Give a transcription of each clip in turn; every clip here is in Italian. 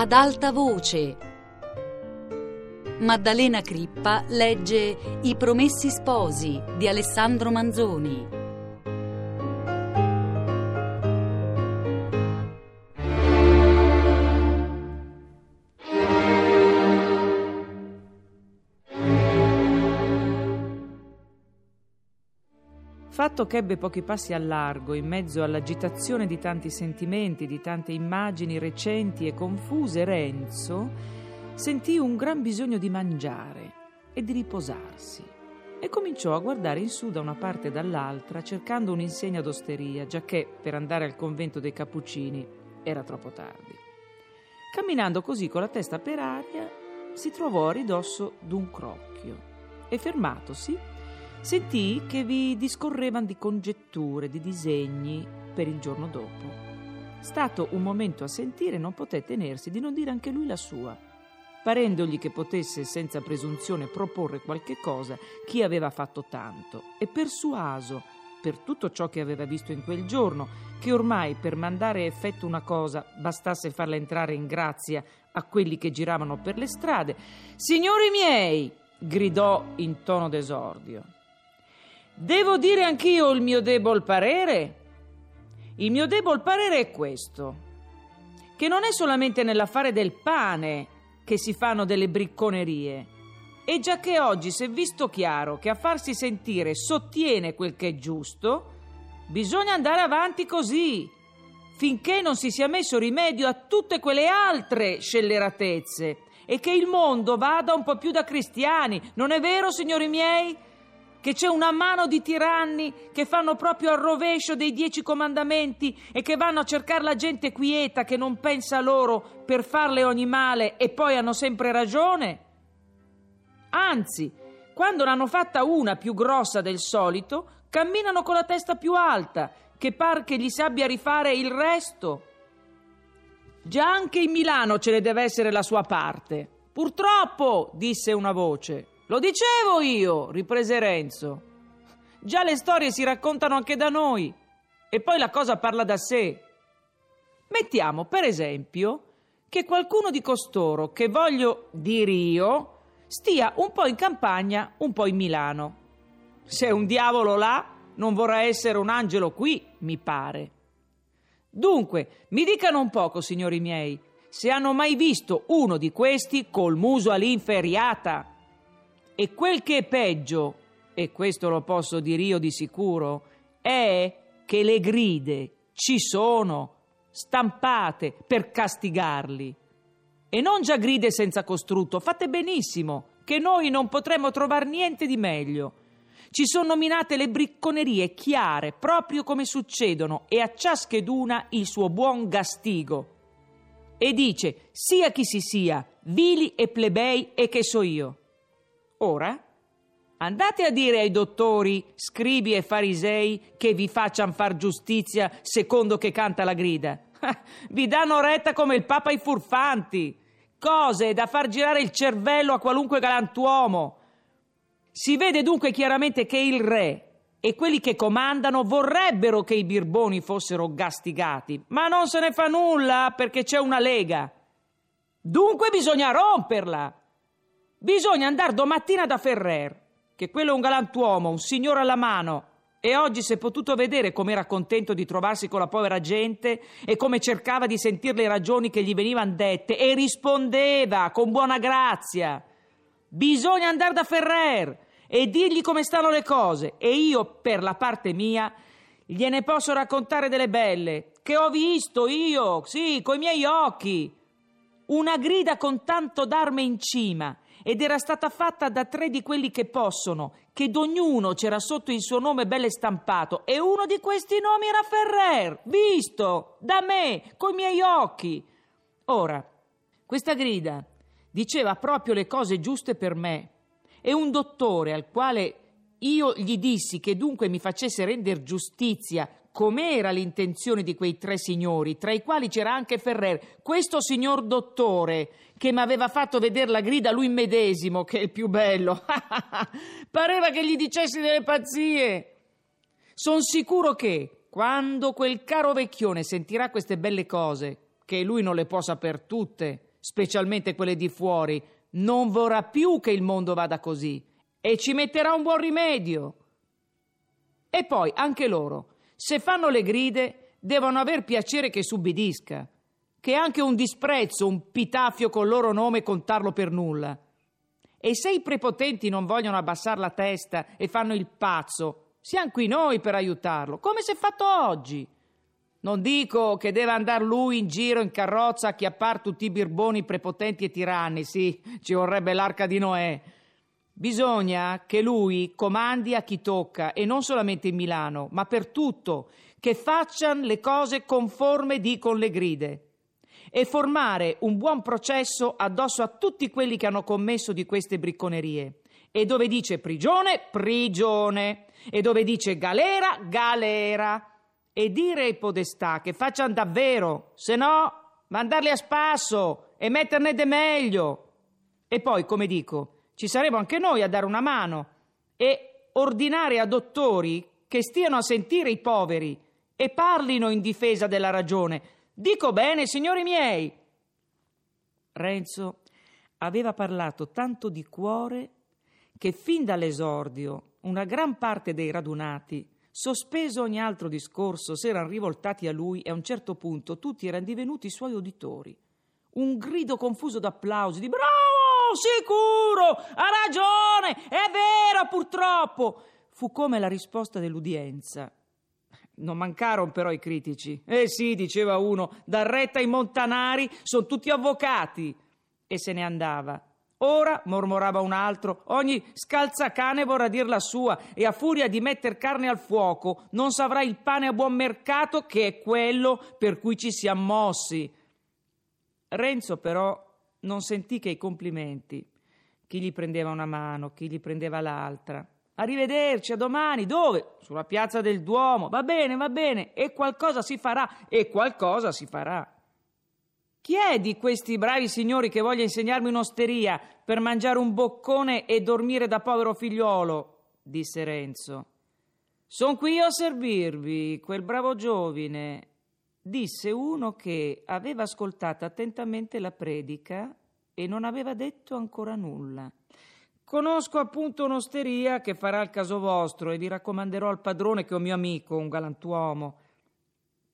ad alta voce. Maddalena Crippa legge I promessi sposi di Alessandro Manzoni. Fatto che ebbe pochi passi al largo, in mezzo all'agitazione di tanti sentimenti, di tante immagini recenti e confuse, Renzo sentì un gran bisogno di mangiare e di riposarsi e cominciò a guardare in su da una parte e dall'altra, cercando un'insegna d'osteria, giacché per andare al convento dei Cappuccini era troppo tardi. Camminando così con la testa per aria, si trovò a ridosso d'un crocchio e, fermatosi, sentì che vi discorrevano di congetture, di disegni per il giorno dopo. Stato un momento a sentire, non poté tenersi di non dire anche lui la sua, parendogli che potesse senza presunzione proporre qualche cosa chi aveva fatto tanto, e persuaso per tutto ciò che aveva visto in quel giorno, che ormai per mandare a effetto una cosa bastasse farla entrare in grazia a quelli che giravano per le strade. «Signori miei!» gridò in tono d'esordio. «Devo dire anch'io il mio debol parere? Il mio debol parere è questo, che non è solamente nell'affare del pane che si fanno delle bricconerie, e già che oggi si è visto chiaro che a farsi sentire sottiene quel che è giusto, bisogna andare avanti così, finché non si sia messo rimedio a tutte quelle altre scelleratezze, e che il mondo vada un po' più da cristiani, non è vero, signori miei? Che c'è una mano di tiranni che fanno proprio al rovescio dei 10 comandamenti e che vanno a cercare la gente quieta che non pensa loro per farle ogni male, e poi hanno sempre ragione? Anzi, quando ne hanno fatta una più grossa del solito, camminano con la testa più alta, che par che gli sappia rifare il resto. Già anche in Milano ce ne deve essere la sua parte. Purtroppo, disse una voce. «Lo dicevo io!» riprese Renzo. «Già le storie si raccontano anche da noi, e poi la cosa parla da sé. Mettiamo, per esempio, che qualcuno di costoro, che voglio dire io, stia un po' in campagna, un po' in Milano. Se è un diavolo là, non vorrà essere un angelo qui, mi pare. Dunque, mi dicano un poco, signori miei, se hanno mai visto uno di questi col muso all'inferriata». E quel che è peggio, e questo lo posso dire io di sicuro, è che le gride ci sono, stampate per castigarli. E non già gride senza costrutto, fate benissimo, che noi non potremmo trovare niente di meglio. Ci sono nominate le bricconerie chiare, proprio come succedono, e a ciascheduna il suo buon gastigo. E dice, sia chi si sia, vili e plebei e che so io. Ora, andate a dire ai dottori, scribi e farisei che vi faccian far giustizia secondo che canta la grida. Vi danno retta come il Papa ai furfanti, cose da far girare il cervello a qualunque galantuomo. Si vede dunque chiaramente che il re e quelli che comandano vorrebbero che i birboni fossero castigati, ma non se ne fa nulla perché c'è una lega. Dunque bisogna romperla. Bisogna andare domattina da Ferrer, che quello è un galantuomo, un signore alla mano, e oggi si è potuto vedere come era contento di trovarsi con la povera gente e come cercava di sentir le ragioni che gli venivano dette e rispondeva con buona grazia. Bisogna andare da Ferrer e dirgli come stanno le cose, e io, per la parte mia, gliene posso raccontare delle belle, che ho visto io, sì, coi miei occhi. Una grida con tanto d'arme in cima, ed era stata fatta da 3 di quelli che possono, che d'ognuno c'era sotto il suo nome belle stampato, e uno di questi nomi era Ferrer, visto da me, coi miei occhi. Ora, questa grida diceva proprio le cose giuste per me, e un dottore al quale io gli dissi che dunque mi facesse rendere giustizia com'era l'intenzione di quei 3 signori, tra i quali c'era anche Ferrer, questo signor dottore che mi aveva fatto vedere la grida lui medesimo, che è il più bello. Pareva che gli dicessi delle pazzie. Son sicuro che, quando quel caro vecchione sentirà queste belle cose, che lui non le può saper tutte, specialmente quelle di fuori, non vorrà più che il mondo vada così e ci metterà un buon rimedio. E poi anche loro, se fanno le gride, devono aver piacere che s'ubbidisca, che anche un disprezzo, un pitafio col loro nome contarlo per nulla. E se i prepotenti non vogliono abbassare la testa e fanno il pazzo, siamo qui noi per aiutarlo, come si è fatto oggi. Non dico che deve andare lui in giro in carrozza a acchiappar tutti i birboni prepotenti e tiranni, sì, ci vorrebbe l'arca di Noè. Bisogna che lui comandi a chi tocca, e non solamente in Milano, ma per tutto, che facciano le cose conforme dicono le gride, e formare un buon processo addosso a tutti quelli che hanno commesso di queste bricconerie. E dove dice prigione, prigione, e dove dice galera, galera. E dire ai podestà che facciano davvero, se no mandarli a spasso e metterne de meglio. E poi, come dico, ci saremo anche noi a dare una mano e ordinare a dottori che stiano a sentire i poveri e parlino in difesa della ragione. Dico bene, signori miei. Renzo aveva parlato tanto di cuore che fin dall'esordio una gran parte dei radunati, sospeso ogni altro discorso, s'eran rivoltati a lui, e a un certo punto tutti erano divenuti suoi uditori. Un grido confuso d'applausi, di bravo, sicuro, ha ragione, è vero purtroppo, fu come la risposta dell'udienza. Non mancarono però i critici. Sì, diceva uno, da retta ai montanari, sono tutti avvocati, e se ne andava. Ora, mormorava un altro, ogni scalzacane vorrà dir la sua, e a furia di metter carne al fuoco non savrà il pane a buon mercato, che è quello per cui ci siamo mossi. Renzo però non sentì che i complimenti. Chi gli prendeva una mano, chi gli prendeva l'altra. Arrivederci, a domani. Dove? Sulla piazza del Duomo. Va bene, e qualcosa si farà, e qualcosa si farà. Chi è di questi bravi signori che voglia insegnarmi un'osteria per mangiare un boccone e dormire da povero figliolo? Disse Renzo. Son qui a servirvi, quel bravo giovine, disse uno che aveva ascoltato attentamente la predica e non aveva detto ancora nulla. Conosco appunto un'osteria che farà il caso vostro, e vi raccomanderò al padrone, che è un mio amico, un galantuomo.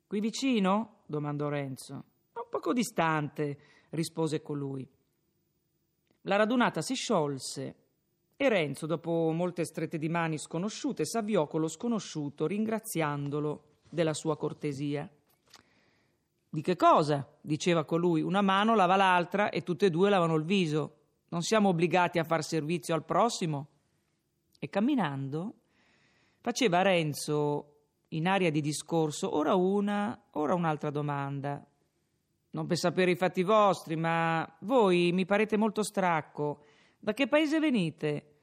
Qui vicino? Domandò Renzo. Un poco distante, rispose colui. La radunata si sciolse e Renzo, dopo molte strette di mani sconosciute, s'avviò con lo sconosciuto, ringraziandolo della sua cortesia. Di che cosa? Diceva colui. Una mano lava l'altra e tutte e due lavano il viso. Non siamo obbligati a far servizio al prossimo? E camminando faceva Renzo, in aria di discorso, ora una, ora un'altra domanda. Non per sapere i fatti vostri, ma voi mi parete molto stracco. Da che paese venite?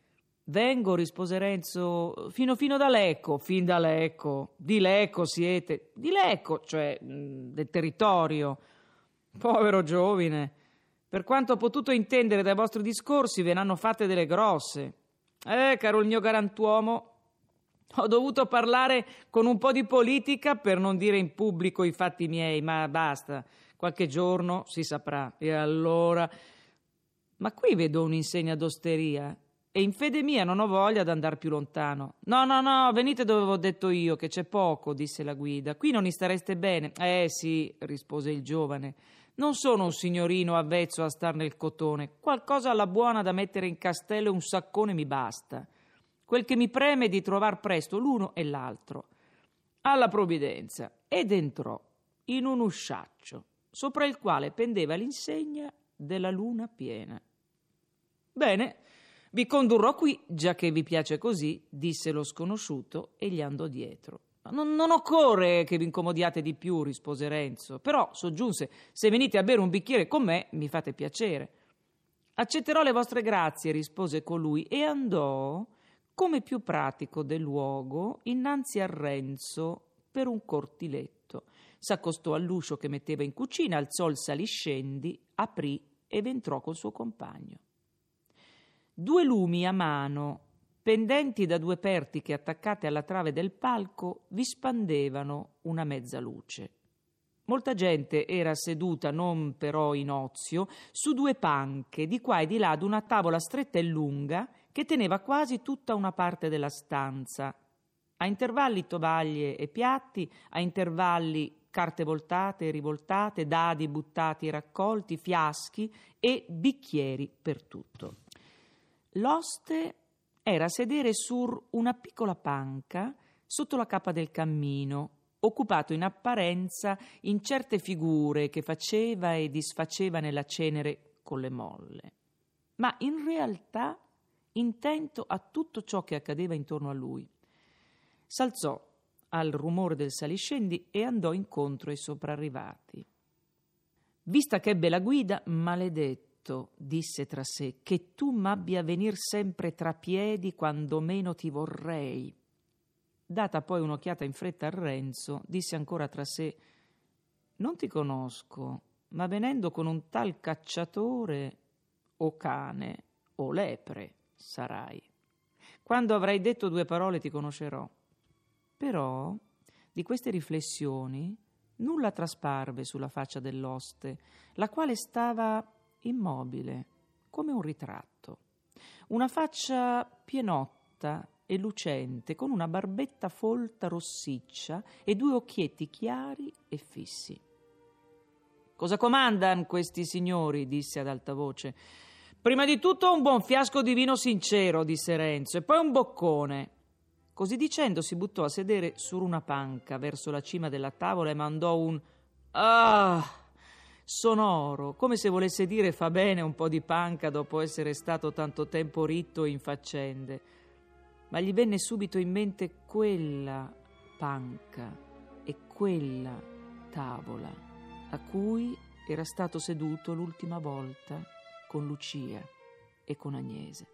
Vengo, rispose Renzo, fino da Lecco. Fin da Lecco. Di Lecco siete. Di Lecco, cioè del territorio. Povero giovine. Per quanto ho potuto intendere dai vostri discorsi, ve ne hanno fatte delle grosse. Caro il mio galantuomo, ho dovuto parlare con un po' di politica per non dire in pubblico i fatti miei, ma basta. Qualche giorno si saprà. E allora... Ma qui vedo un'insegna d'osteria e in fede mia non ho voglia di andare più lontano. No, venite dove avevo detto io, che c'è poco, disse la guida. Qui non stareste bene. Sì, rispose il giovane. Non sono un signorino avvezzo a star nel cotone. Qualcosa alla buona da mettere in castello e un saccone mi basta. Quel che mi preme è di trovar presto l'uno e l'altro. Alla provvidenza. Ed entrò in un usciaccio, sopra il quale pendeva l'insegna della luna piena. Bene, vi condurrò qui, già che vi piace così, disse lo sconosciuto e gli andò dietro. Non occorre che vi incomodiate di più, rispose Renzo, però, soggiunse, se venite a bere un bicchiere con me mi fate piacere. Accetterò le vostre grazie, rispose colui, e andò, come più pratico del luogo, innanzi a Renzo per un cortiletto. S'accostò all'uscio che metteva in cucina, alzò il saliscendi, aprì ed entrò col suo compagno. Due lumi a mano, pendenti da due pertiche attaccate alla trave del palco, vi spandevano una mezza luce. Molta gente era seduta, non però in ozio, su due panche, di qua e di là, ad una tavola stretta e lunga che teneva quasi tutta una parte della stanza. A intervalli tovaglie e piatti, a intervalli carte voltate e rivoltate, dadi buttati e raccolti, fiaschi e bicchieri per tutto. L'oste era a sedere su una piccola panca sotto la capa del cammino, occupato in apparenza in certe figure che faceva e disfaceva nella cenere con le molle, ma in realtà intento a tutto ciò che accadeva intorno a lui. S'alzò al rumore del saliscendi e andò incontro ai soprarrivati. Vista ch'ebbe la guida, maledetto, disse tra sé, che tu m'abbia venir sempre tra piedi quando meno ti vorrei. Data poi un'occhiata in fretta a Renzo, disse ancora tra sé, non ti conosco, ma venendo con un tal cacciatore, o cane, o lepre, sarai. Quando avrai detto due parole ti conoscerò. Però di queste riflessioni nulla trasparve sulla faccia dell'oste, la quale stava immobile, come un ritratto. Una faccia pienotta e lucente, con una barbetta folta rossiccia e due occhietti chiari e fissi. «Cosa comandan questi signori?» disse ad alta voce. «Prima di tutto un buon fiasco di vino sincero», disse Renzo, «e poi un boccone». Così dicendo si buttò a sedere su una panca verso la cima della tavola e mandò un «Ah!» sonoro, come se volesse dire fa bene un po' di panca dopo essere stato tanto tempo ritto in faccende. Ma gli venne subito in mente quella panca e quella tavola a cui era stato seduto l'ultima volta con Lucia e con Agnese.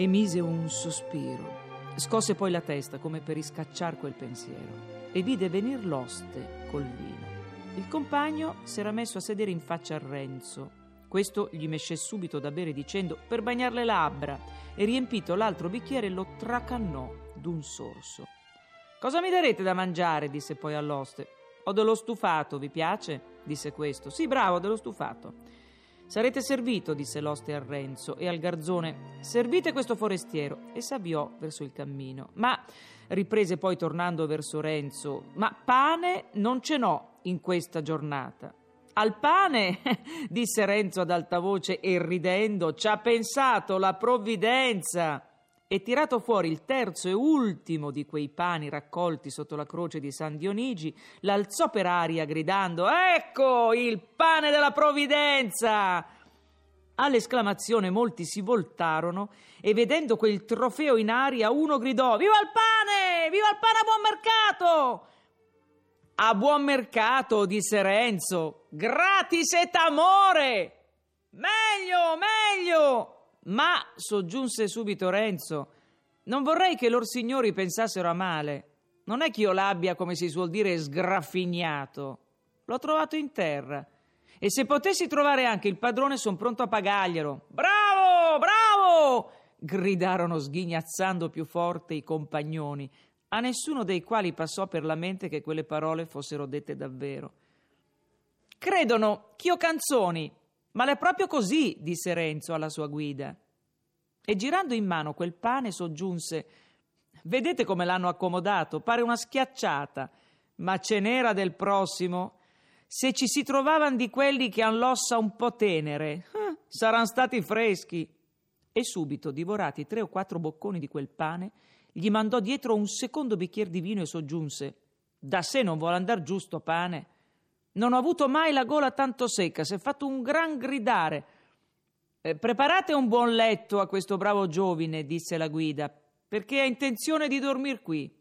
Emise un sospiro, scosse poi la testa come per riscacciar quel pensiero e vide venir l'oste col vino. Il compagno s'era messo a sedere in faccia a Renzo. Questo gli mesce subito da bere dicendo per bagnar le labbra e riempito l'altro bicchiere lo tracannò d'un sorso. «Cosa mi darete da mangiare?» disse poi all'oste. «Ho dello stufato, vi piace?» disse questo. «Sì, bravo, dello stufato». «Sarete servito», disse l'oste a Renzo e al garzone, «servite questo forestiero», e s'avviò verso il cammino. Ma, riprese poi tornando verso Renzo, «ma pane non ce n'ho in questa giornata». «Al pane», disse Renzo ad alta voce e ridendo, «ci ha pensato la provvidenza». E tirato fuori il terzo e ultimo di quei pani raccolti sotto la croce di San Dionigi, l'alzò per aria gridando «Ecco il pane della provvidenza!». All'esclamazione molti si voltarono e vedendo quel trofeo in aria uno gridò «Viva il pane! Viva il pane a buon mercato!». «A buon mercato!» disse Renzo, «gratis et amore! Meglio, meglio!». «Ma», soggiunse subito Renzo, «non vorrei che lor signori pensassero a male. Non è che io l'abbia, come si suol dire, sgraffignato. L'ho trovato in terra. E se potessi trovare anche il padrone, son pronto a pagarglielo». «Bravo, bravo!» gridarono sghignazzando più forte i compagnoni, a nessuno dei quali passò per la mente che quelle parole fossero dette davvero. «Credono ch'io canzoni». «Ma l'è proprio così», disse Renzo alla sua guida. E girando in mano quel pane soggiunse «Vedete come l'hanno accomodato? Pare una schiacciata. Ma ce n'era del prossimo? Se ci si trovavan di quelli che han l'ossa un po' tenere, saran stati freschi». E subito, divorati 3 o 4 bocconi di quel pane, gli mandò dietro un secondo bicchier di vino e soggiunse «Da sé non vuole andar giù sto pane». «Non ho avuto mai la gola tanto secca, s'è fatto un gran gridare». «Preparate un buon letto a questo bravo giovine», disse la guida, «perché ha intenzione di dormir qui».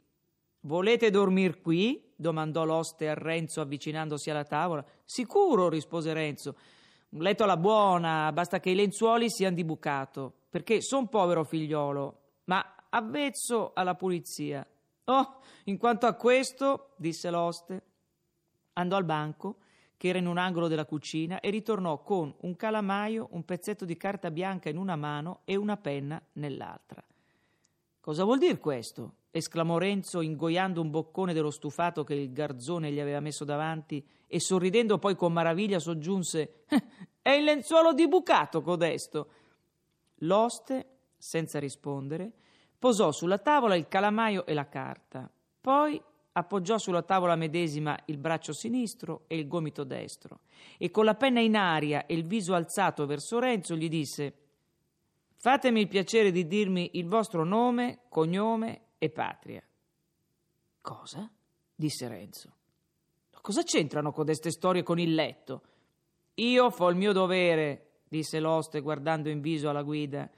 «Volete dormir qui?» domandò l'oste a Renzo avvicinandosi alla tavola. «Sicuro», rispose Renzo, Un letto alla buona, basta che i lenzuoli siano di bucato, perché son povero figliolo, ma avvezzo alla pulizia. Oh, in quanto a questo, disse l'oste. Andò al banco, che era in un angolo della cucina, e ritornò con un calamaio, un pezzetto di carta bianca in una mano e una penna nell'altra. «Cosa vuol dir questo?» esclamò Renzo, ingoiando un boccone dello stufato che il garzone gli aveva messo davanti, e sorridendo poi con maraviglia soggiunse: «È il lenzuolo di bucato, codesto!» L'oste, senza rispondere, posò sulla tavola il calamaio e la carta. Poi appoggiò sulla tavola medesima il braccio sinistro e il gomito destro, e con la penna in aria e il viso alzato verso Renzo gli disse: «Fatemi il piacere di dirmi il vostro nome, cognome e patria». «Cosa?» disse Renzo. «Cosa c'entrano codeste storie con il letto?» «Io fo il mio dovere», disse l'oste guardando in viso alla guida.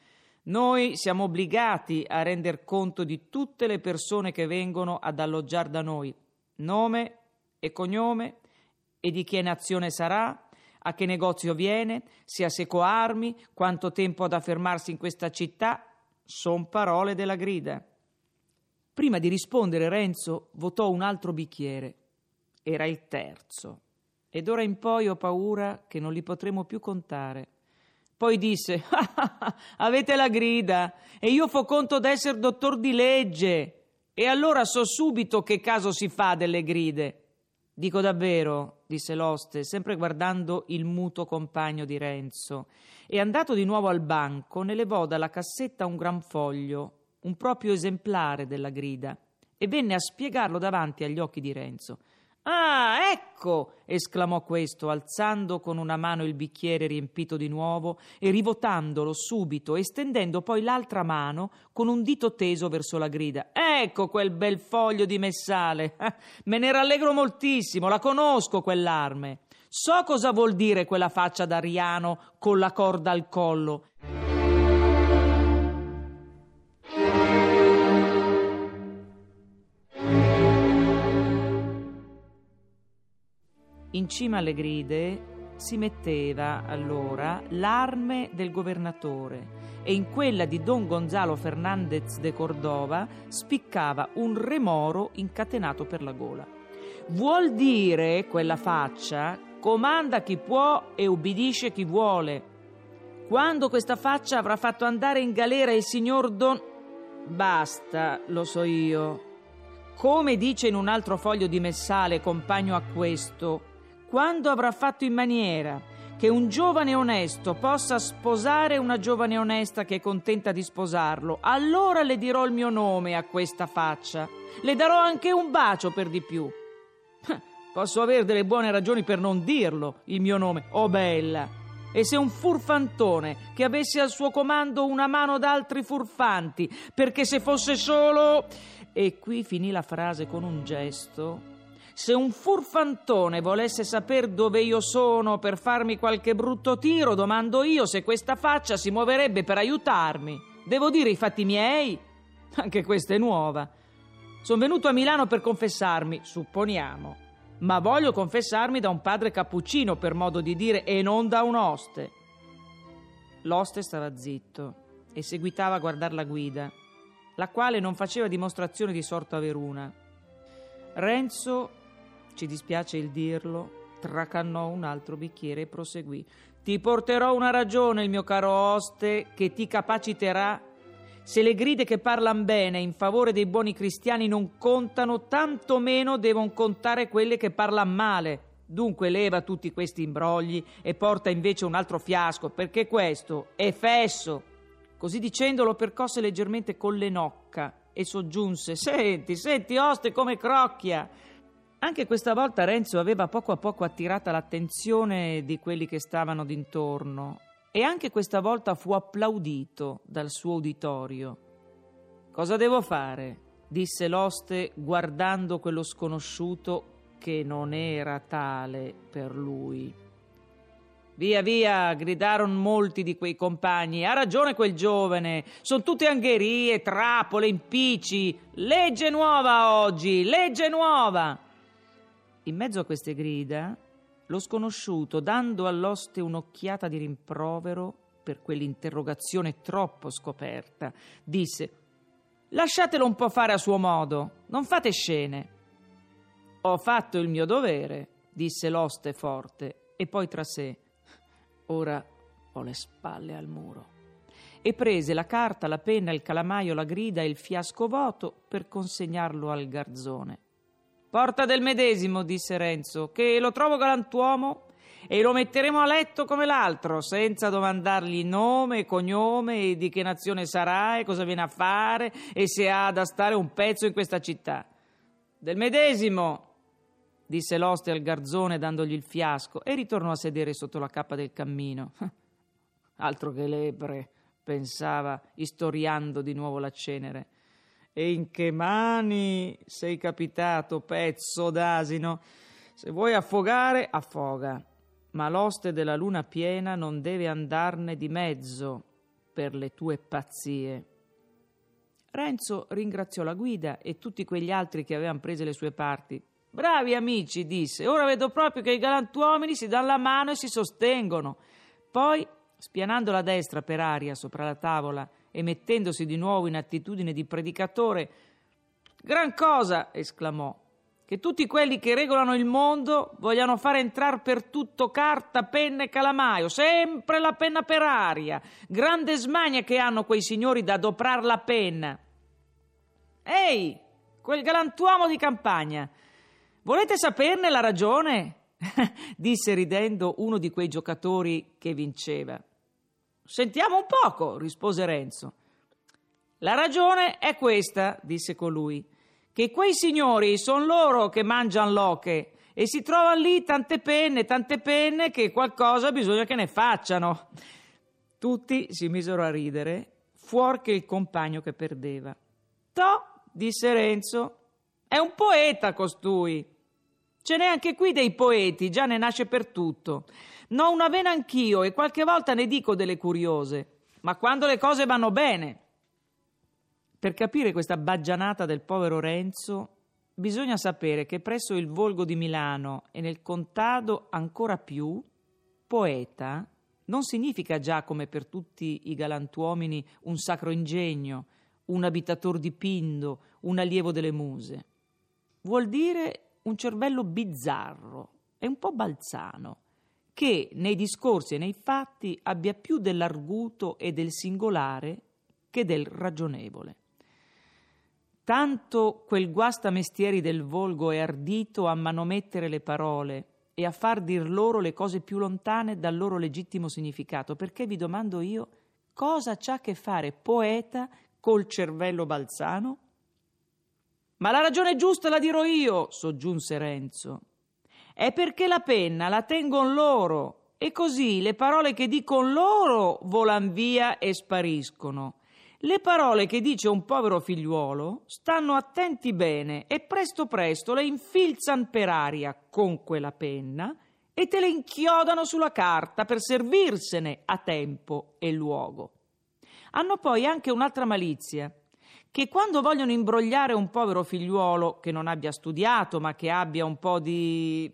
«Noi siamo obbligati a render conto di tutte le persone che vengono ad alloggiar da noi, nome e cognome, e di che nazione sarà, a che negozio viene, se a seco armi, quanto tempo ad affermarsi in questa città». Son parole della grida. Prima di rispondere Renzo votò un altro bicchiere. Era il terzo. Ed ora in poi ho paura che non li potremo più contare. Poi disse: «Avete la grida e io fo conto d'esser dottor di legge, e allora so subito che caso si fa delle gride». «Dico davvero», disse l'oste, sempre guardando il muto compagno di Renzo, e andato di nuovo al banco ne levò dalla cassetta un gran foglio, un proprio esemplare della grida, e venne a spiegarlo davanti agli occhi di Renzo. «Ah, ecco!» esclamò questo, alzando con una mano il bicchiere riempito di nuovo e rivotandolo subito, e stendendo poi l'altra mano con un dito teso verso la grida. «Ecco quel bel foglio di messale! Me ne rallegro moltissimo, la conosco quell'arme! So cosa vuol dire quella faccia d'Ariano con la corda al collo!» In cima alle gride si metteva allora l'arme del governatore, e in quella di Don Gonzalo Fernandez de Cordova spiccava un remoro incatenato per la gola. «Vuol dire, quella faccia, comanda chi può e ubbidisce chi vuole. Quando questa faccia avrà fatto andare in galera il signor Don...» «Basta, lo so io. Come dice in un altro foglio di messale compagno a questo, quando avrà fatto in maniera che un giovane onesto possa sposare una giovane onesta che è contenta di sposarlo, allora le dirò il mio nome a questa faccia. Le darò anche un bacio per di più. Posso avere delle buone ragioni per non dirlo, il mio nome, oh bella! E se un furfantone che avesse al suo comando una mano d'altri furfanti, perché se fosse solo...» E qui finì la frase con un gesto. «Se un furfantone volesse saper dove io sono per farmi qualche brutto tiro, domando io se questa faccia si muoverebbe per aiutarmi. Devo dire i fatti miei? Anche questa è nuova. Sono venuto a Milano per confessarmi, supponiamo, ma voglio confessarmi da un padre cappuccino, per modo di dire, e non da un oste». L'oste stava zitto e seguitava a guardar la guida, la quale non faceva dimostrazione di sorta veruna. Renzo, ci dispiace il dirlo, tracannò un altro bicchiere e proseguì: «Ti porterò una ragione, il mio caro oste, che ti capaciterà se le gride che parlan bene in favore dei buoni cristiani non contano, tanto meno devono contare quelle che parlan male. Dunque leva tutti questi imbrogli e porta invece un altro fiasco, perché questo è fesso». Così dicendo lo percosse leggermente con le nocca e soggiunse: Senti, oste, come crocchia!» Anche questa volta Renzo aveva poco a poco attirata l'attenzione di quelli che stavano d'intorno, e anche questa volta fu applaudito dal suo uditorio. «Cosa devo fare?» disse l'oste guardando quello sconosciuto che non era tale per lui. «Via, via!» gridarono molti di quei compagni. «Ha ragione quel giovane, sono tutte angherie, trappole, impicci. Legge nuova oggi, legge nuova!» In mezzo a queste grida lo sconosciuto, dando all'oste un'occhiata di rimprovero per quell'interrogazione troppo scoperta, disse: «Lasciatelo un po' fare a suo modo, non fate scene». «Ho fatto il mio dovere», disse l'oste forte, e poi tra sé: «Ora ho le spalle al muro», e prese la carta, la penna, il calamaio, la grida e il fiasco vuoto per consegnarlo al garzone. «Porta del medesimo», disse Renzo, «che lo trovo galantuomo e lo metteremo a letto come l'altro, senza domandargli nome, cognome e di che nazione sarà e cosa viene a fare e se ha da stare un pezzo in questa città». «Del medesimo», disse l'oste al garzone dandogli il fiasco, e ritornò a sedere sotto la cappa del cammino. «Altro che lepre», pensava, istoriando di nuovo la cenere. «E in che mani sei capitato, pezzo d'asino? Se vuoi affogare, affoga, ma l'oste della luna piena non deve andarne di mezzo per le tue pazzie». Renzo ringraziò la guida e tutti quegli altri che avevano preso le sue parti. «Bravi amici», disse, «ora vedo proprio che i galantuomini si danno la mano e si sostengono». Poi, spianando la destra per aria sopra la tavola e mettendosi di nuovo in attitudine di predicatore, «Gran cosa», esclamò, «che tutti quelli che regolano il mondo vogliano fare entrare per tutto carta, penna e calamaio, sempre la penna per aria. Grande smania che hanno quei signori da adoprare la penna». «Ehi, quel galantuomo di campagna, volete saperne la ragione?» disse ridendo uno di quei giocatori che vinceva. «Sentiamo un poco», rispose Renzo. «La ragione è questa», disse colui, «che quei signori son loro che mangian l'oche e si trovano lì tante penne che qualcosa bisogna che ne facciano». Tutti si misero a ridere, fuorché il compagno che perdeva. «Toh», disse Renzo, «è un poeta costui. Ce n'è anche qui dei poeti, già ne nasce per tutto. No, una vena anch'io e qualche volta ne dico delle curiose, ma quando le cose vanno bene». Per capire questa baggianata del povero Renzo bisogna sapere che presso il Volgo di Milano e nel contado ancora più, poeta non significa già, come per tutti i galantuomini, un sacro ingegno, un abitator di Pindo, un allievo delle muse. Vuol dire un cervello bizzarro e un po' balzano, che nei discorsi e nei fatti abbia più dell'arguto e del singolare che del ragionevole. Tanto quel guastamestieri del volgo è ardito a manomettere le parole e a far dir loro le cose più lontane dal loro legittimo significato, perché vi domando io, cosa c'ha a che fare poeta col cervello balzano? «Ma la ragione giusta la dirò io», soggiunse Renzo. «È perché la penna la tengon loro e così le parole che dicon loro volan via e spariscono. Le parole che dice un povero figliuolo stanno attenti bene e presto presto le infilzan per aria con quella penna e te le inchiodano sulla carta per servirsene a tempo e luogo. Hanno poi anche un'altra malizia, che quando vogliono imbrogliare un povero figliuolo che non abbia studiato ma che abbia un po' di...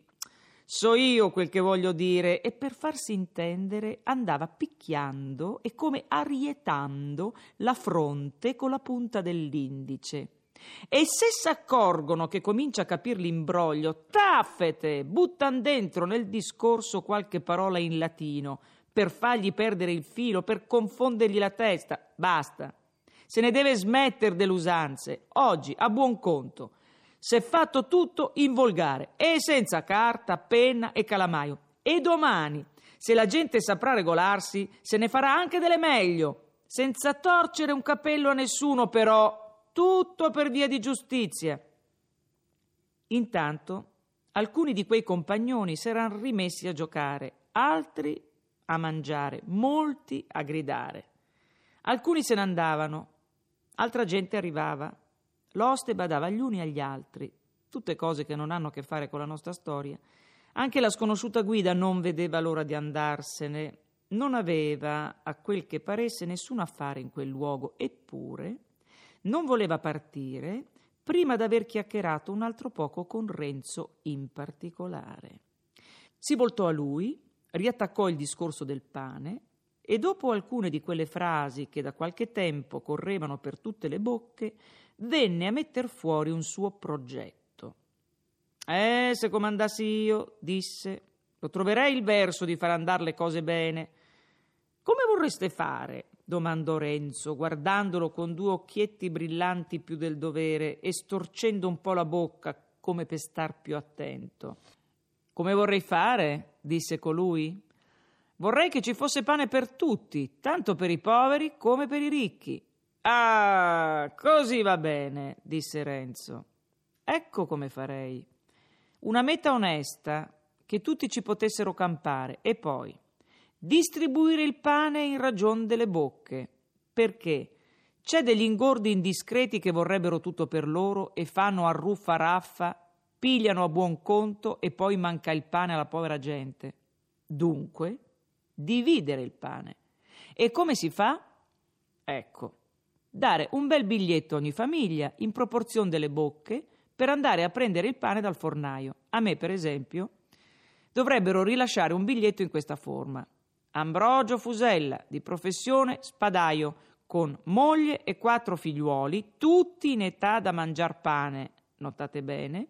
so io quel che voglio dire», e per farsi intendere andava picchiando e come arietando la fronte con la punta dell'indice, e se s'accorgono che comincia a capir l'imbroglio, taffete, buttan dentro nel discorso qualche parola in latino per fargli perdere il filo, per confondergli la testa. Basta, se ne deve smetter delle usanze. Oggi, a buon conto, s'è fatto tutto in volgare e senza carta, penna e calamaio, e domani, se la gente saprà regolarsi, se ne farà anche delle meglio, senza torcere un capello a nessuno, però tutto per via di giustizia». Intanto alcuni di quei compagnoni s'eran rimessi a giocare, altri a mangiare, molti a gridare. Alcuni se ne andavano, altra gente arrivava. L'oste badava gli uni agli altri, tutte cose che non hanno a che fare con la nostra storia. Anche la sconosciuta guida non vedeva l'ora di andarsene, non aveva, a quel che paresse, nessun affare in quel luogo, eppure non voleva partire prima d'aver chiacchierato un altro poco con Renzo in particolare. Si voltò a lui, riattaccò il discorso del pane e dopo alcune di quelle frasi che da qualche tempo correvano per tutte le bocche, venne a metter fuori un suo progetto. Se comandassi io, disse, lo troverei il verso di far andare le cose bene. Come vorreste fare? Domandò Renzo, guardandolo con due occhietti brillanti più del dovere e storcendo un po' la bocca come per star più attento. Come vorrei fare? Disse colui. Vorrei che ci fosse pane per tutti, tanto per i poveri come per i ricchi. Ah, così va bene, disse Renzo. Ecco come farei. Una meta onesta, che tutti ci potessero campare, e poi distribuire il pane in ragion delle bocche, perché c'è degli ingordi indiscreti che vorrebbero tutto per loro e fanno a ruffa raffa, pigliano a buon conto e poi manca il pane alla povera gente. Dunque, dividere il pane. E come si fa? Ecco, dare un bel biglietto a ogni famiglia in proporzione delle bocche per andare a prendere il pane dal fornaio. A me, per esempio, dovrebbero rilasciare un biglietto in questa forma. Ambrogio Fusella, di professione spadaio, con moglie e 4 figliuoli, tutti in età da mangiar pane, notate bene,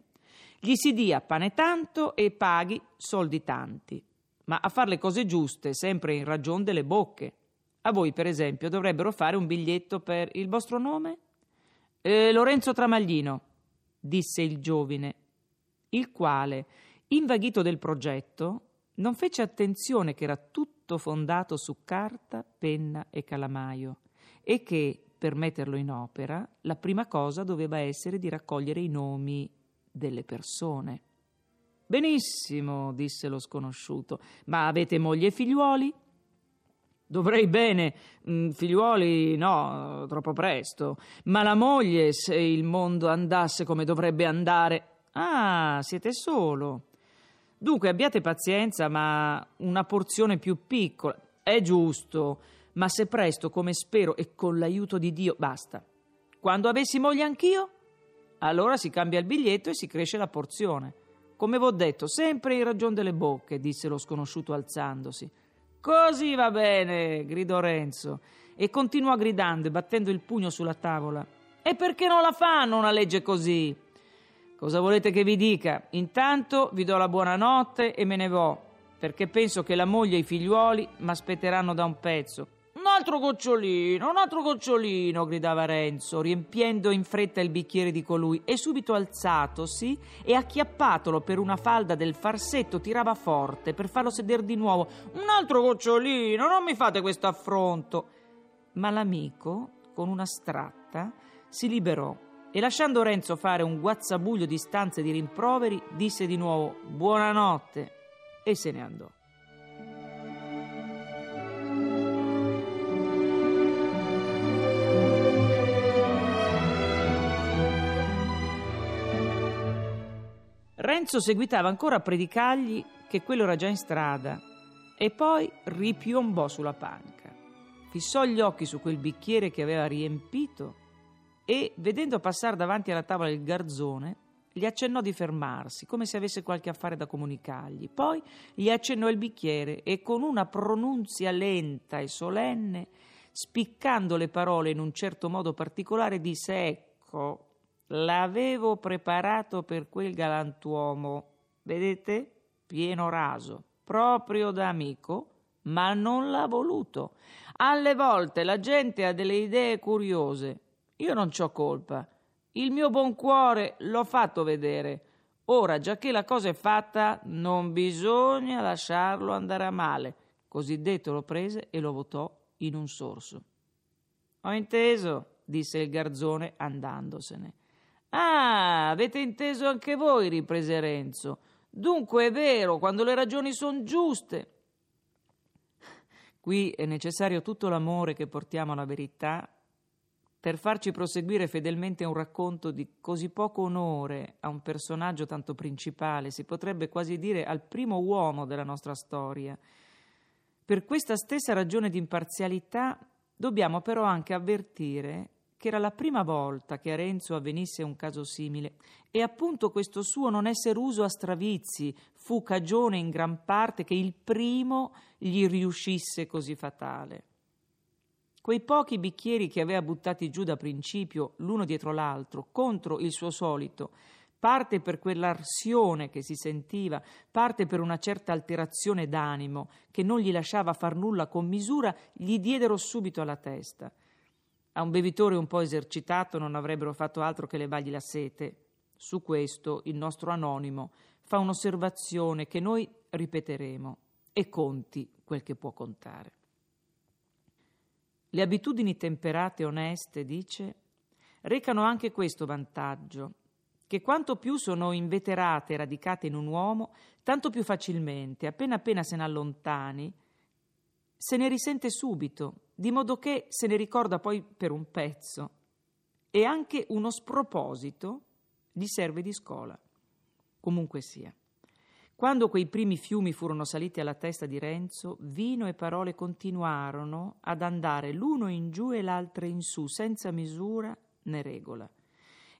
gli si dia pane tanto e paghi soldi tanti, ma a fare le cose giuste, sempre in ragion delle bocche. A voi, per esempio, dovrebbero fare un biglietto per il vostro nome? Lorenzo Tramaglino, disse il giovine, il quale, invaghito del progetto, non fece attenzione che era tutto fondato su carta, penna e calamaio e che, per metterlo in opera, la prima cosa doveva essere di raccogliere i nomi delle persone. Benissimo, disse lo sconosciuto, ma avete moglie e figliuoli? Dovrei bene, figliuoli no, troppo presto, ma la moglie, se il mondo andasse come dovrebbe andare. Ah, siete solo. Dunque abbiate pazienza, ma una porzione più piccola è giusto, ma se presto, come spero e con l'aiuto di Dio, basta. Quando avessi moglie anch'io? Allora si cambia il biglietto e si cresce la porzione. Come v'ho detto, sempre in ragion delle bocche, disse lo sconosciuto alzandosi. Così va bene, gridò Renzo e continuò gridando e battendo il pugno sulla tavola. E perché non la fanno una legge così? Cosa volete che vi dica? Intanto vi do la buonanotte e me ne vo, perché penso che la moglie e i figliuoli m'aspetteranno da un pezzo. Un altro gocciolino, gridava Renzo, riempiendo in fretta il bicchiere di colui, e subito alzatosi e acchiappatolo per una falda del farsetto tirava forte per farlo sedere di nuovo. Un altro gocciolino, non mi fate questo affronto. Ma l'amico, con una stratta, si liberò e lasciando Renzo fare un guazzabuglio di stanze di rimproveri, disse di nuovo buonanotte e se ne andò. Renzo seguitava ancora a predicargli che quello era già in strada e poi ripiombò sulla panca, fissò gli occhi su quel bicchiere che aveva riempito e, vedendo passare davanti alla tavola il garzone, gli accennò di fermarsi, come se avesse qualche affare da comunicargli. Poi gli accennò il bicchiere e, con una pronunzia lenta e solenne, spiccando le parole in un certo modo particolare, disse: «Ecco, l'avevo preparato per quel galantuomo, vedete? Pieno raso, proprio da amico». Ma non l'ha voluto. Alle volte la gente ha delle idee curiose. Io non c'ho colpa, il mio buon cuore l'ho fatto vedere. Ora, giacché la cosa è fatta, non bisogna lasciarlo andare a male. Così detto lo prese e lo votò in un sorso. Ho inteso, disse il garzone andandosene. Ah, avete inteso anche voi, riprese Renzo. Dunque è vero, quando le ragioni sono giuste. Qui è necessario tutto l'amore che portiamo alla verità per farci proseguire fedelmente un racconto di così poco onore a un personaggio tanto principale, si potrebbe quasi dire al primo uomo della nostra storia. Per questa stessa ragione di imparzialità dobbiamo però anche avvertire che era la prima volta che a Renzo avvenisse un caso simile, e appunto questo suo non esser uso a stravizi fu cagione in gran parte che il primo gli riuscisse così fatale. Quei pochi bicchieri che aveva buttati giù da principio, l'uno dietro l'altro, contro il suo solito, parte per quell'arsione che si sentiva, parte per una certa alterazione d'animo che non gli lasciava far nulla con misura, gli diedero subito alla testa. A un bevitore un po' esercitato non avrebbero fatto altro che levargli la sete. Su questo il nostro anonimo fa un'osservazione che noi ripeteremo, e conti quel che può contare. Le abitudini temperate e oneste, dice, recano anche questo vantaggio, che quanto più sono inveterate e radicate in un uomo, tanto più facilmente, appena appena se ne allontani, se ne risente subito, di modo che se ne ricorda poi per un pezzo, e anche uno sproposito gli serve di scola. Comunque sia, quando quei primi fiumi furono saliti alla testa di Renzo, vino e parole continuarono ad andare l'uno in giù e l'altro in su, senza misura né regola,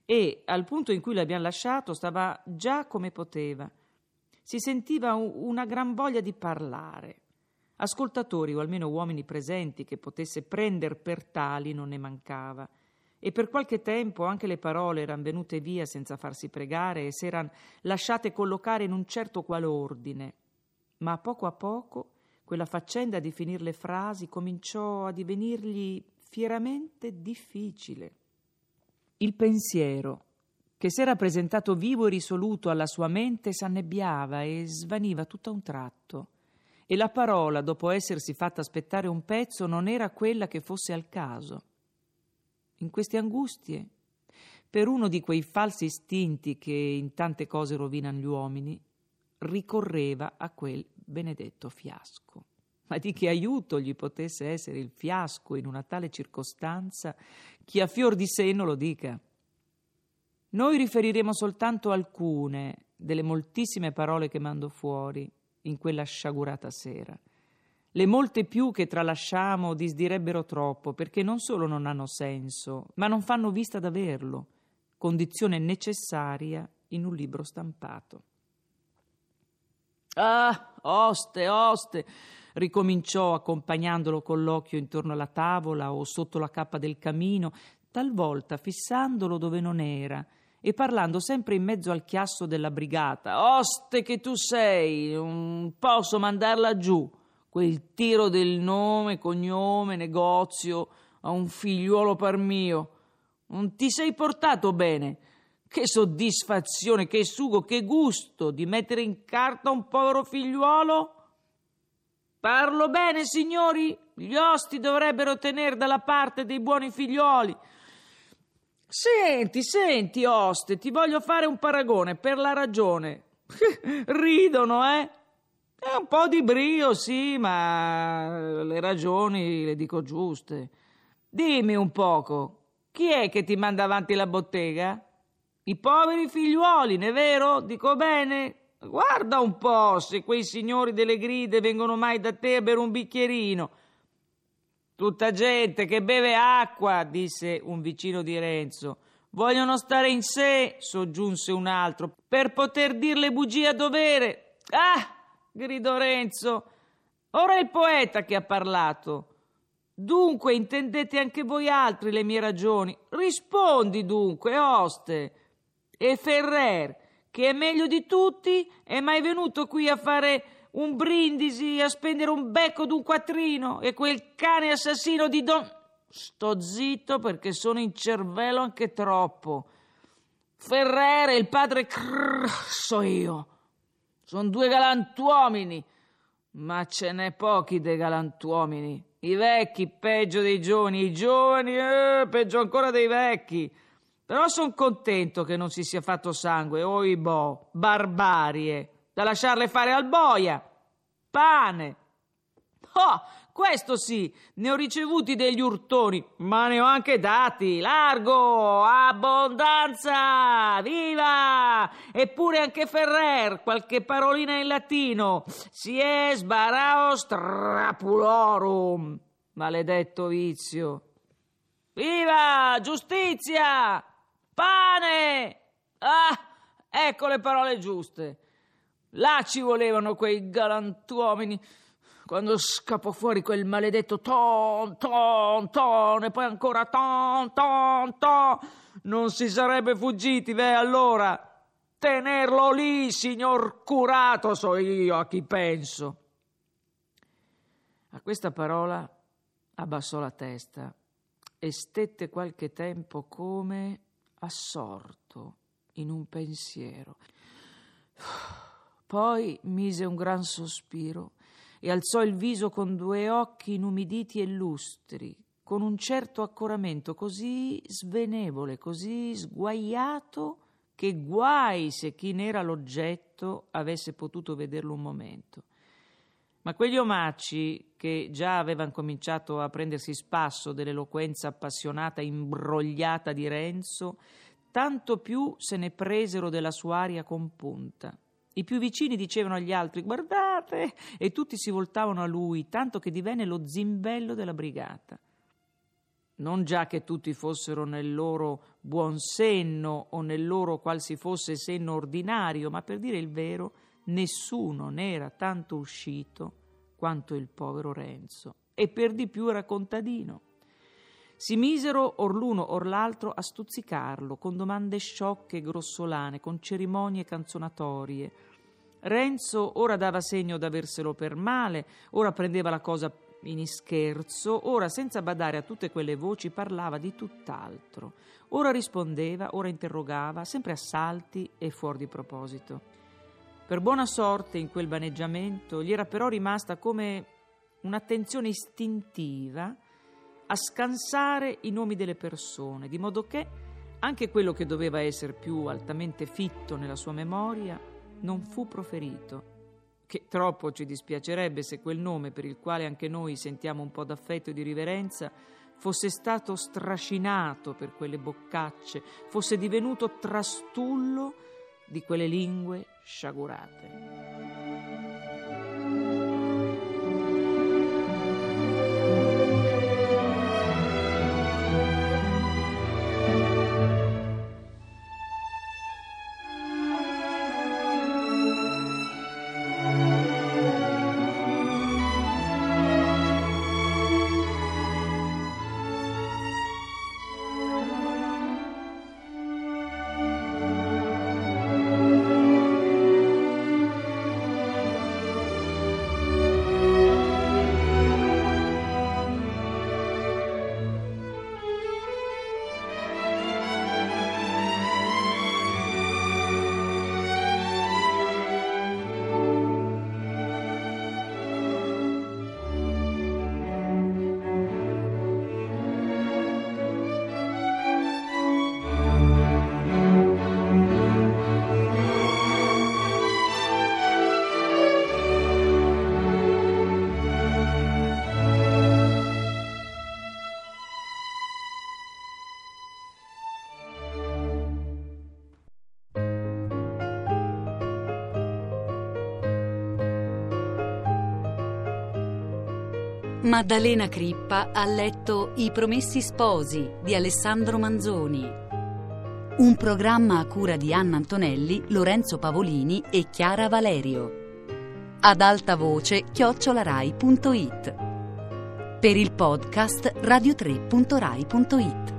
e al punto in cui l'abbiamo lasciato stava già come poteva. Si sentiva una gran voglia di parlare. Ascoltatori, o almeno uomini presenti che potesse prender per tali, non ne mancava, e per qualche tempo anche le parole eran venute via senza farsi pregare e s'eran lasciate collocare in un certo qual ordine. Ma a poco quella faccenda di finir le frasi cominciò a divenirgli fieramente difficile. Il pensiero, che s'era presentato vivo e risoluto alla sua mente, s'annebbiava e svaniva tutto a un tratto, e la parola, dopo essersi fatta aspettare un pezzo, non era quella che fosse al caso. In queste angustie, per uno di quei falsi istinti che in tante cose rovinano gli uomini, ricorreva a quel benedetto fiasco. Ma di che aiuto gli potesse essere il fiasco in una tale circostanza, chi a fior di senno lo dica. Noi riferiremo soltanto alcune delle moltissime parole che mandò fuori in quella sciagurata sera. Le molte più che tralasciamo disdirebbero troppo, perché non solo non hanno senso, ma non fanno vista d'averlo, condizione necessaria in un libro stampato. «Ah, oste, oste!» ricominciò, accompagnandolo con l'occhio intorno alla tavola o sotto la cappa del camino, talvolta fissandolo dove non era, e parlando sempre in mezzo al chiasso della brigata. «Oste che tu sei, non posso mandarla giù, quel tiro del nome, cognome, negozio, a un figliuolo par mio. Non ti sei portato bene. Che soddisfazione, che sugo, che gusto di mettere in carta un povero figliuolo. Parlo bene, signori? Gli osti dovrebbero tener dalla parte dei buoni figlioli. Senti, oste, ti voglio fare un paragone per la ragione. Ridono, eh? È un po' di brio, sì, ma le ragioni le dico giuste. Dimmi un poco, chi è che ti manda avanti la bottega? I poveri figliuoli, ne è vero? Dico bene? Guarda un po' se quei signori delle gride vengono mai da te a bere un bicchierino. Tutta gente che beve acqua, disse un vicino di Renzo. Vogliono stare in sé, soggiunse un altro, per poter dir le bugie a dovere. Ah, gridò Renzo, ora è il poeta che ha parlato. Dunque intendete anche voi altri le mie ragioni. Rispondi dunque, oste. E Ferrer, che è meglio di tutti, è mai venuto qui a fare un brindisi, a spendere un becco d'un quattrino, e quel cane assassino di Don... Sto zitto perché sono in cervello anche troppo. Ferrer e il padre so io. Sono due galantuomini, ma ce n'è pochi dei galantuomini. I vecchi peggio dei giovani, i giovani peggio ancora dei vecchi. Però son contento che non si sia fatto sangue, oibò, barbarie, da lasciarle fare al boia. Pane! Oh, questo sì, ne ho ricevuti degli urtoni, ma ne ho anche dati. Largo, abbondanza, viva! Eppure anche Ferrer, qualche parolina in latino. Si è sbarao strapulorum, maledetto vizio. Viva! Giustizia! Pane! Ah, ecco le parole giuste. Là ci volevano quei galantuomini, quando scappò fuori quel maledetto ton, ton, ton, e poi ancora ton, ton, ton. Non si sarebbe fuggiti, allora. Tenerlo lì, signor curato, so io a chi penso. A questa parola abbassò la testa e stette qualche tempo come assorto in un pensiero. Poi mise un gran sospiro e alzò il viso con due occhi inumiditi e lustri, con un certo accoramento così svenevole, così sguaiato, che guai se chi n'era l'oggetto avesse potuto vederlo un momento. Ma quegli omacci, che già avevano cominciato a prendersi spasso dell'eloquenza appassionata e imbrogliata di Renzo, tanto più se ne presero della sua aria compunta. I più vicini dicevano agli altri «Guardate!» e tutti si voltavano a lui, tanto che divenne lo zimbello della brigata. Non già che tutti fossero nel loro buon senno o nel loro qual si fosse senno ordinario, ma per dire il vero nessuno ne era tanto uscito quanto il povero Renzo, e per di più era contadino. Si misero or l'uno or l'altro a stuzzicarlo con domande sciocche e grossolane, con cerimonie canzonatorie. Renzo ora dava segno d'averselo per male, ora prendeva la cosa in scherzo, ora senza badare a tutte quelle voci parlava di tutt'altro, ora rispondeva, ora interrogava, sempre a salti e fuori di proposito. Per buona sorte in quel vaneggiamento gli era però rimasta come un'attenzione istintiva a scansare i nomi delle persone, di modo che anche quello che doveva essere più altamente fitto nella sua memoria non fu proferito. Che troppo ci dispiacerebbe se quel nome, per il quale anche noi sentiamo un po' d'affetto e di riverenza, fosse stato strascinato per quelle boccacce, fosse divenuto trastullo di quelle lingue sciagurate. Maddalena Crippa ha letto I promessi sposi di Alessandro Manzoni, un programma a cura di Anna Antonelli, Lorenzo Pavolini e Chiara Valerio. Ad alta voce @rai.it. Per il podcast radio3.rai.it.